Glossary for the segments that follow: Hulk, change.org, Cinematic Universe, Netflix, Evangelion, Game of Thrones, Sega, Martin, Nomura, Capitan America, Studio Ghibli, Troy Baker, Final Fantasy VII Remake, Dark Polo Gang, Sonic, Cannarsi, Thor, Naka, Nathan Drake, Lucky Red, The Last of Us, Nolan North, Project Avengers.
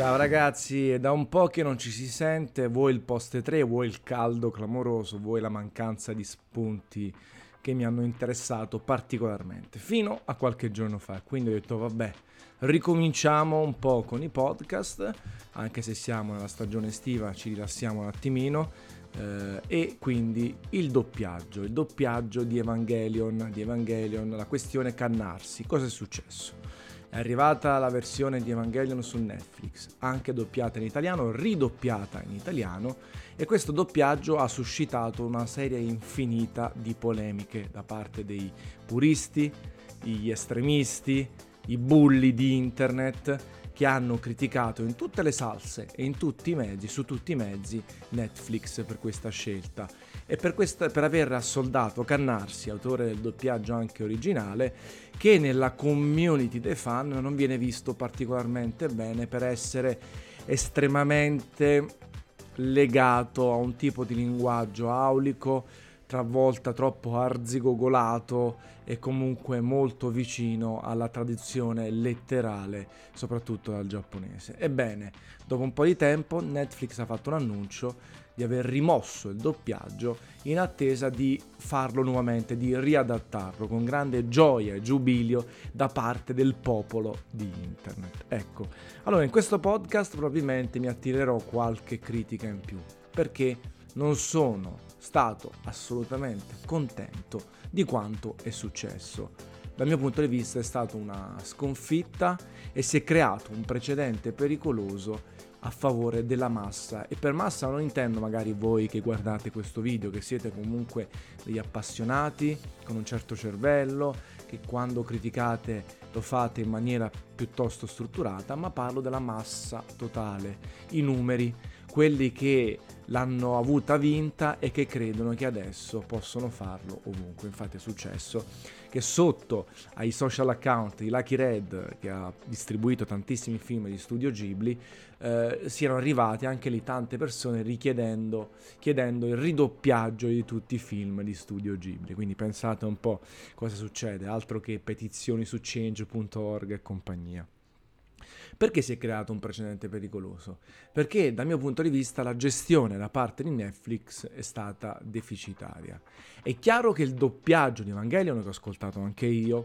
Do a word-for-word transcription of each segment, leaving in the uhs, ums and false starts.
Ciao ragazzi, è da un po' che non ci si sente, vuoi il post tre, vuoi il caldo clamoroso, vuoi la mancanza di spunti che mi hanno interessato particolarmente fino a qualche giorno fa, quindi ho detto vabbè, ricominciamo un po' con i podcast, anche se siamo nella stagione estiva ci rilassiamo un attimino, eh, e quindi il doppiaggio, il doppiaggio di Evangelion, di Evangelion, la questione Cannarsi, cosa è successo? È arrivata la versione di Evangelion su Netflix, anche doppiata in italiano, ridoppiata in italiano, e questo doppiaggio ha suscitato una serie infinita di polemiche da parte dei puristi, gli estremisti, i bulli di internet che hanno criticato in tutte le salse e in tutti i mezzi, su tutti i mezzi, Netflix per questa scelta. E per, questa, per aver assoldato Cannarsi, autore del doppiaggio anche originale, che nella community dei fan non viene visto particolarmente bene per essere estremamente legato a un tipo di linguaggio aulico, travolta troppo arzigogolato e comunque molto vicino alla tradizione letterale, soprattutto dal giapponese. Ebbene, dopo un po' di tempo Netflix ha fatto un annuncio di aver rimosso il doppiaggio in attesa di farlo nuovamente, di riadattarlo con grande gioia e giubilio da parte del popolo di internet. Ecco, allora in questo podcast probabilmente mi attirerò qualche critica in più, perché non sono stato assolutamente contento di quanto è successo. Dal mio punto di vista è stata una sconfitta e si è creato un precedente pericoloso a favore della massa, e per massa non intendo magari voi che guardate questo video, che siete comunque degli appassionati con un certo cervello, che quando criticate lo fate in maniera piuttosto strutturata, ma parlo della massa totale, i numeri, quelli che l'hanno avuta vinta e che credono che adesso possono farlo ovunque. Infatti è successo che sotto ai social account di Lucky Red, che ha distribuito tantissimi film di Studio Ghibli, eh, si erano arrivate anche lì tante persone richiedendo chiedendo il ridoppiaggio di tutti i film di Studio Ghibli. Quindi pensate un po' cosa succede, altro che petizioni su change punto org e compagnia. Perché si è creato un precedente pericoloso? Perché dal mio punto di vista la gestione da parte di Netflix è stata deficitaria. È chiaro che il doppiaggio di Evangelion, che ho ascoltato anche io,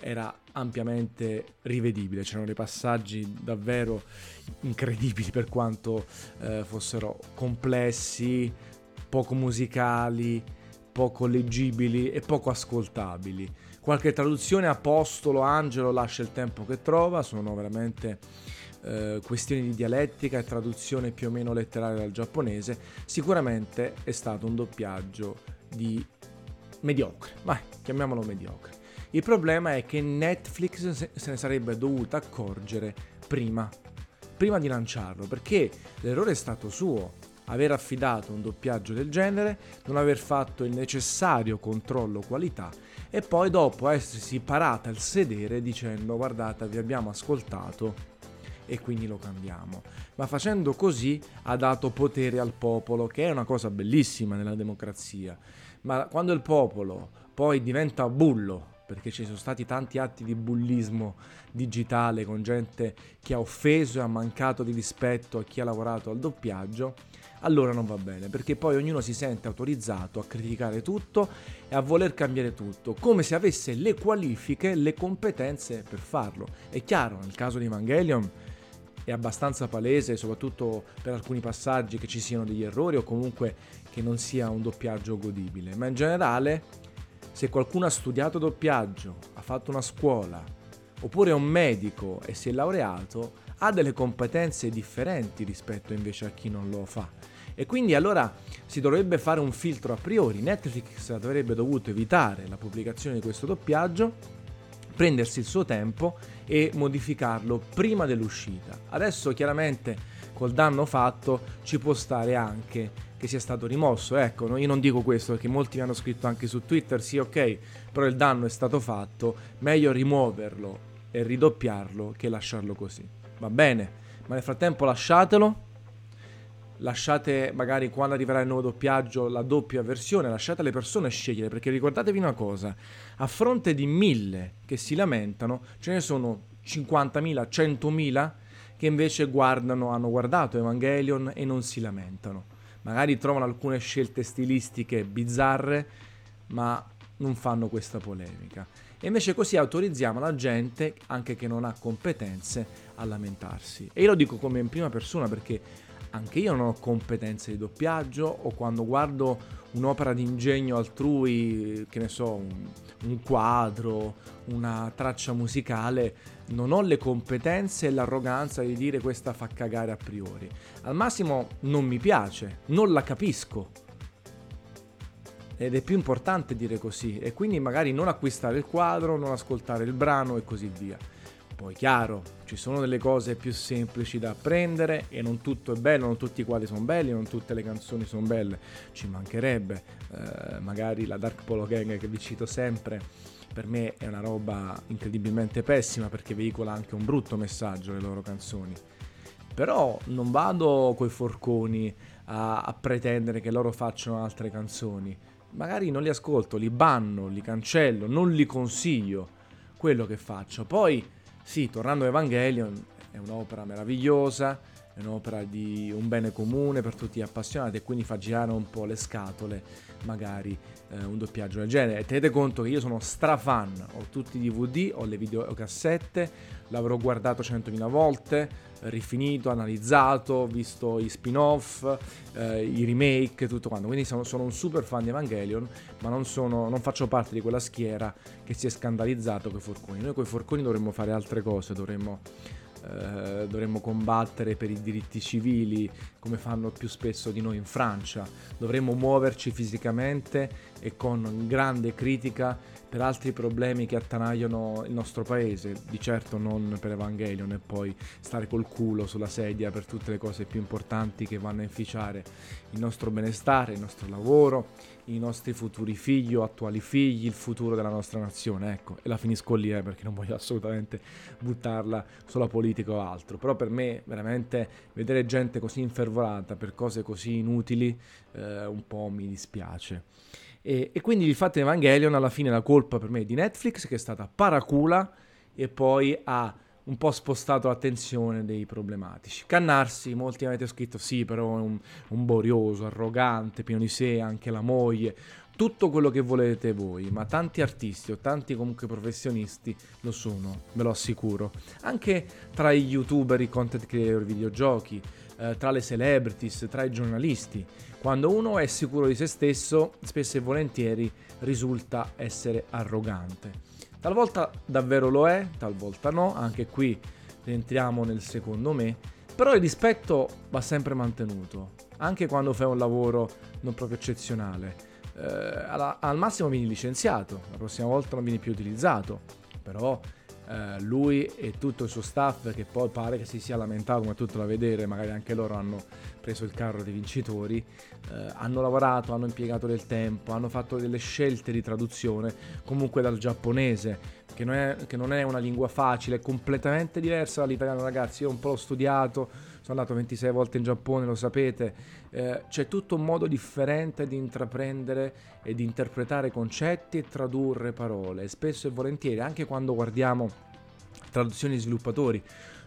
era ampiamente rivedibile, c'erano dei passaggi davvero incredibili per quanto eh, fossero complessi, poco musicali, poco leggibili e poco ascoltabili. Qualche traduzione, Apostolo, Angelo, lascia il tempo che trova, sono veramente eh, questioni di dialettica e traduzione più o meno letterale dal giapponese. Sicuramente è stato un doppiaggio di mediocre, vai, chiamiamolo mediocre. Il problema è che Netflix se ne sarebbe dovuta accorgere prima, prima di lanciarlo, perché l'errore è stato suo. Aver affidato un doppiaggio del genere, non aver fatto il necessario controllo qualità e poi dopo essersi parata al sedere dicendo guardate vi abbiamo ascoltato e quindi lo cambiamo. Ma facendo così ha dato potere al popolo, che è una cosa bellissima nella democrazia, ma quando il popolo poi diventa bullo, perché ci sono stati tanti atti di bullismo digitale con gente che ha offeso e ha mancato di rispetto a chi ha lavorato al doppiaggio, allora non va bene, perché poi ognuno si sente autorizzato a criticare tutto e a voler cambiare tutto, come se avesse le qualifiche, le competenze per farlo. È chiaro, nel caso di Evangelion è abbastanza palese, soprattutto per alcuni passaggi, che ci siano degli errori o comunque che non sia un doppiaggio godibile, ma in generale se qualcuno ha studiato doppiaggio, ha fatto una scuola, oppure è un medico e si è laureato, ha delle competenze differenti rispetto invece a chi non lo fa. E quindi allora si dovrebbe fare un filtro a priori. Netflix avrebbe dovuto evitare la pubblicazione di questo doppiaggio, prendersi il suo tempo e modificarlo prima dell'uscita. Adesso chiaramente col danno fatto ci può stare anche che sia stato rimosso, ecco, io non dico questo perché molti mi hanno scritto anche su Twitter, sì ok, però il danno è stato fatto, meglio rimuoverlo e ridoppiarlo che lasciarlo così, va bene, ma nel frattempo lasciatelo, lasciate magari quando arriverà il nuovo doppiaggio la doppia versione, lasciate le persone scegliere, perché ricordatevi una cosa, a fronte di mille che si lamentano, ce ne sono cinquantamila, centomila che invece guardano, hanno guardato Evangelion e non si lamentano. Magari trovano alcune scelte stilistiche bizzarre, ma non fanno questa polemica. E invece così autorizziamo la gente, anche che non ha competenze, a lamentarsi. E io lo dico come in prima persona, perché anche io non ho competenze di doppiaggio, o quando guardo un'opera di ingegno altrui, che ne so, un, un quadro, una traccia musicale, non ho le competenze e l'arroganza di dire questa fa cagare a priori. Al massimo non mi piace, non la capisco. Ed è più importante dire così, e quindi magari non acquistare il quadro, non ascoltare il brano e così via. Poi chiaro, ci sono delle cose più semplici da apprendere e non tutto è bello, non tutti i quadri sono belli, non tutte le canzoni sono belle, ci mancherebbe, eh, magari la Dark Polo Gang, che vi cito sempre, per me è una roba incredibilmente pessima perché veicola anche un brutto messaggio le loro canzoni, però non vado coi forconi a, a pretendere che loro facciano altre canzoni, magari non li ascolto, li banno, li cancello, non li consiglio, quello che faccio. Poi sì, tornando a Evangelion, è un'opera meravigliosa, è un'opera di un bene comune per tutti gli appassionati e quindi fa girare un po' le scatole magari eh, un doppiaggio del genere. E tenete conto che io sono strafan, ho tutti i D V D, ho le videocassette, l'avrò guardato centomila volte, rifinito, analizzato, visto i spin-off, eh, i remake, tutto quanto. Quindi sono, sono un super fan di Evangelion, ma non, sono, non faccio parte di quella schiera che si è scandalizzato coi forconi. Noi coi forconi dovremmo fare altre cose, dovremmo... Uh, dovremmo combattere per i diritti civili come fanno più spesso di noi in Francia, dovremmo muoverci fisicamente e con grande critica per altri problemi che attanagliano il nostro paese, di certo non per Evangelion, e poi stare col culo sulla sedia per tutte le cose più importanti che vanno a inficiare il nostro benestare, il nostro lavoro, i nostri futuri figli o attuali figli, il futuro della nostra nazione. Ecco, e la finisco lì eh, perché non voglio assolutamente buttarla sulla politica o altro, però per me veramente vedere gente così infervorata per cose così inutili eh, un po' mi dispiace. E, e quindi il fatto di Evangelion, alla fine la colpa per me è di Netflix, che è stata paracula e poi ha un po' spostato l'attenzione dei problematici. Cannarsi, molti avete scritto sì, però è un, un borioso, arrogante, pieno di sé, anche la moglie, tutto quello che volete voi, ma tanti artisti o tanti comunque professionisti lo sono, ve lo assicuro. Anche tra i youtuber, i content creator, videogiochi, eh, tra le celebrities, tra i giornalisti. Quando uno è sicuro di se stesso, spesso e volentieri risulta essere arrogante. Talvolta davvero lo è, talvolta no, anche qui entriamo nel secondo me, però il rispetto va sempre mantenuto, anche quando fai un lavoro non proprio eccezionale. Eh, alla, al massimo vieni licenziato, la prossima volta non vieni più utilizzato, però eh, lui e tutto il suo staff, che poi pare che si sia lamentato come tutto da vedere, magari anche loro hanno preso il carro dei vincitori, eh, hanno lavorato, hanno impiegato del tempo, hanno fatto delle scelte di traduzione, comunque dal giapponese, che non è, che non è una lingua facile, è completamente diversa dall'italiano, ragazzi. Io un po' l'ho studiato, sono andato ventisei volte in Giappone, lo sapete, eh, c'è tutto un modo differente di intraprendere e di interpretare concetti e tradurre parole, spesso e volentieri, anche quando guardiamo traduzioni di sviluppatori.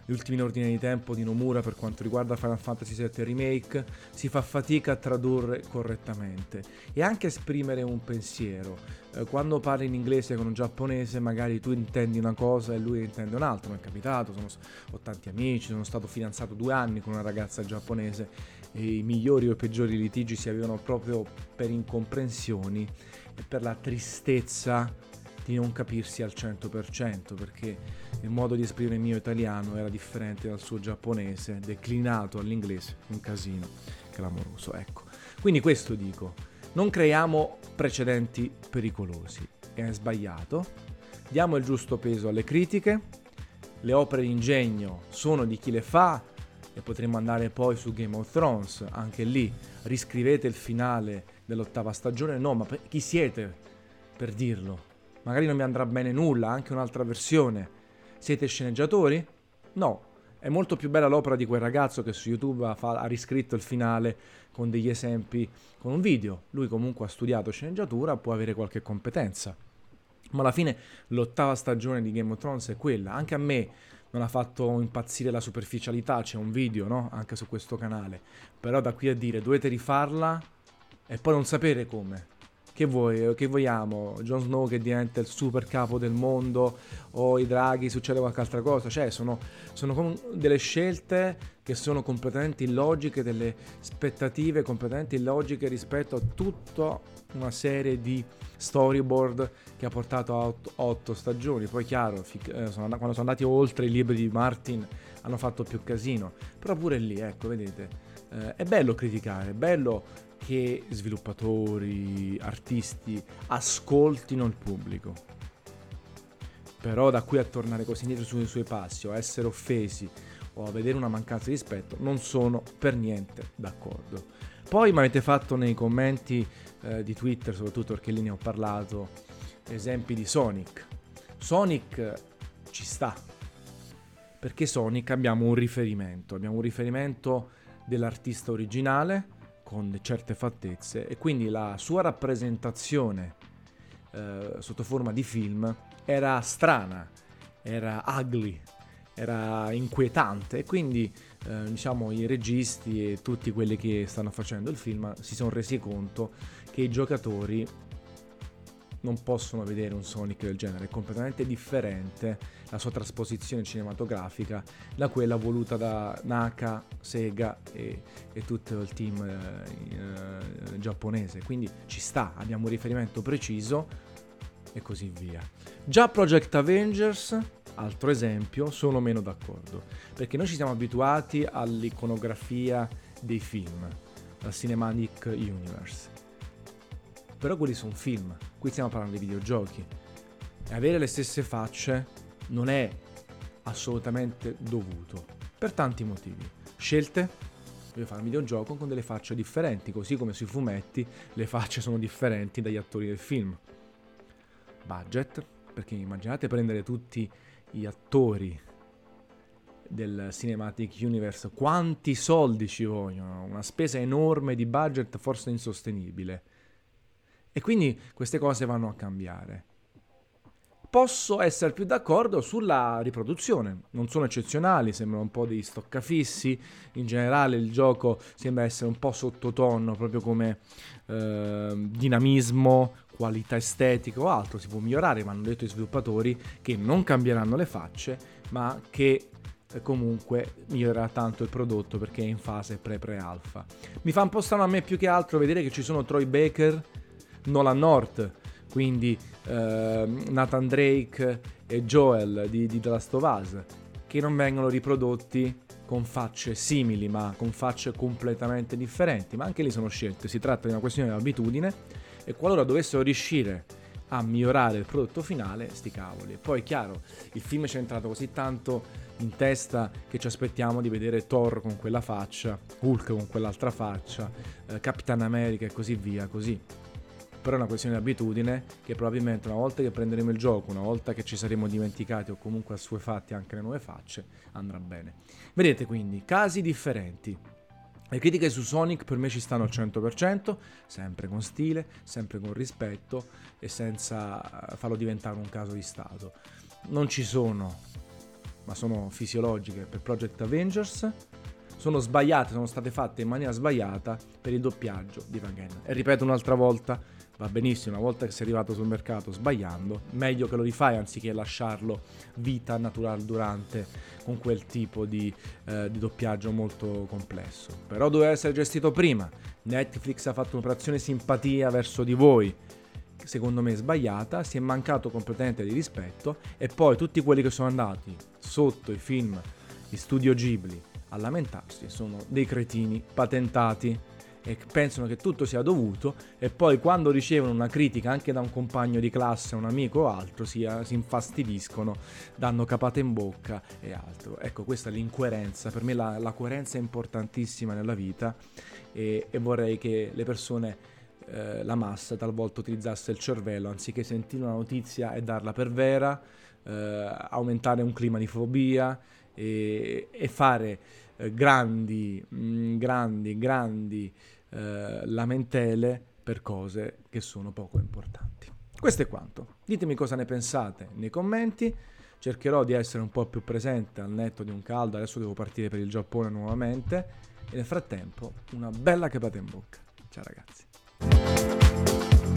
Gli ultimi in ordine di tempo di Nomura per quanto riguarda Final Fantasy sette Remake, si fa fatica a tradurre correttamente e anche esprimere un pensiero. Eh, quando parli in inglese con un giapponese magari tu intendi una cosa e lui intende un'altra, mi è capitato, sono, ho tanti amici, sono stato fidanzato due anni con una ragazza giapponese e i migliori o peggiori litigi si avevano proprio per incomprensioni e per la tristezza di non capirsi al cento per cento, perché il modo di esprimere il mio italiano era differente dal suo giapponese, declinato all'inglese, un casino clamoroso, ecco. Quindi questo dico, non creiamo precedenti pericolosi, è sbagliato, diamo il giusto peso alle critiche, le opere di ingegno sono di chi le fa, e potremmo andare poi su Game of Thrones, anche lì, riscrivete il finale dell'ottava stagione, no, ma chi siete per dirlo? Magari non mi andrà bene nulla, anche un'altra versione. Siete sceneggiatori? No. È molto più bella l'opera di quel ragazzo che su YouTube ha, fa, ha riscritto il finale con degli esempi, con un video. Lui comunque ha studiato sceneggiatura, può avere qualche competenza. Ma alla fine l'ottava stagione di Game of Thrones è quella. Anche a me non ha fatto impazzire la superficialità, c'è un video, no? Anche su questo canale. Però da qui a dire dovete rifarla e poi non sapere come. Che vuoi, che vogliamo? Jon Snow che diventa il super capo del mondo, o i draghi, succede qualche altra cosa? Cioè sono, sono com- delle scelte che sono completamente illogiche, delle aspettative completamente illogiche rispetto a tutta una serie di storyboard che ha portato a otto, otto stagioni. Poi chiaro, fic- eh, sono and- quando sono andati oltre i libri di Martin hanno fatto più casino, però pure lì, ecco, vedete, eh, è bello criticare, è bello che sviluppatori, artisti ascoltino il pubblico. Però da qui a tornare così indietro sui suoi passi, o a essere offesi, o a vedere una mancanza di rispetto, non sono per niente d'accordo. Poi mi avete fatto nei commenti eh, di Twitter, soprattutto perché lì ne ho parlato, esempi di Sonic. Sonic ci sta, perché Sonic abbiamo un riferimento, abbiamo un riferimento dell'artista originale, con certe fattezze, e quindi la sua rappresentazione eh, sotto forma di film era strana, era ugly, era inquietante, e quindi eh, diciamo i registi e tutti quelli che stanno facendo il film si sono resi conto che i giocatori non possono vedere un Sonic del genere, è completamente differente la sua trasposizione cinematografica da quella voluta da Naka, Sega e, e tutto il team eh, eh, giapponese. Quindi ci sta, abbiamo un riferimento preciso e così via. Già Project Avengers, altro esempio, sono meno d'accordo, perché noi ci siamo abituati all'iconografia dei film, la Cinematic Universe. Però quelli sono film, qui stiamo parlando di videogiochi, e avere le stesse facce non è assolutamente dovuto, per tanti motivi. Scelte, voglio fare un videogioco con delle facce differenti, così come sui fumetti le facce sono differenti dagli attori del film. Budget, perché immaginate prendere tutti gli attori del Cinematic Universe, quanti soldi ci vogliono, una spesa enorme di budget, forse insostenibile. E quindi queste cose vanno a cambiare. Posso essere più d'accordo sulla riproduzione, non sono eccezionali, sembrano un po' dei stoccafissi, in generale il gioco sembra essere un po' sottotono, proprio come eh, dinamismo, qualità estetica o altro, si può migliorare, ma hanno detto i sviluppatori che non cambieranno le facce, ma che comunque migliorerà tanto il prodotto perché è in fase pre-pre-alfa. Mi fa un po' strano a me più che altro vedere che ci sono Troy Baker, Nolan North, quindi eh, Nathan Drake e Joel di, di The Last of Us, che non vengono riprodotti con facce simili, ma con facce completamente differenti. Ma anche lì sono scelte, si tratta di una questione di abitudine, e qualora dovessero riuscire a migliorare il prodotto finale, sti cavoli. E poi chiaro, il film ci è entrato così tanto in testa che ci aspettiamo di vedere Thor con quella faccia, Hulk con quell'altra faccia, eh, Capitan America e così via, così. Però è una questione di abitudine che probabilmente una volta che prenderemo il gioco, una volta che ci saremo dimenticati o comunque assuefatti anche le nuove facce, andrà bene. Vedete quindi, casi differenti. Le critiche su Sonic per me ci stanno al cento per cento, sempre con stile, sempre con rispetto e senza farlo diventare un caso di stato. Non ci sono, ma sono fisiologiche per Project Avengers. Sono sbagliate, sono state fatte in maniera sbagliata per il doppiaggio di Evangelion. E ripeto un'altra volta, va benissimo, una volta che sei arrivato sul mercato sbagliando, meglio che lo rifai anziché lasciarlo vita naturale durante con quel tipo di, eh, di doppiaggio molto complesso. Però doveva essere gestito prima. Netflix ha fatto un'operazione simpatia verso di voi, secondo me sbagliata, si è mancato completamente di rispetto, e poi tutti quelli che sono andati sotto i film di Studio Ghibli a lamentarsi sono dei cretini patentati e pensano che tutto sia dovuto, e poi quando ricevono una critica anche da un compagno di classe, un amico o altro, si, si infastidiscono, danno capate in bocca e altro. Ecco, questa è l'incoerenza. Per me la, la coerenza è importantissima nella vita, e, e vorrei che le persone, eh, la massa, talvolta utilizzasse il cervello anziché sentire una notizia e darla per vera, eh, aumentare un clima di fobia e, e fare grandi, grandi, grandi eh, lamentele per cose che sono poco importanti. Questo è quanto. Ditemi cosa ne pensate nei commenti. cercherò di essere un po' più presente al netto di un caldo. Adesso devo partire per il Giappone nuovamente e nel frattempo una bella capata in bocca. Ciao ragazzi.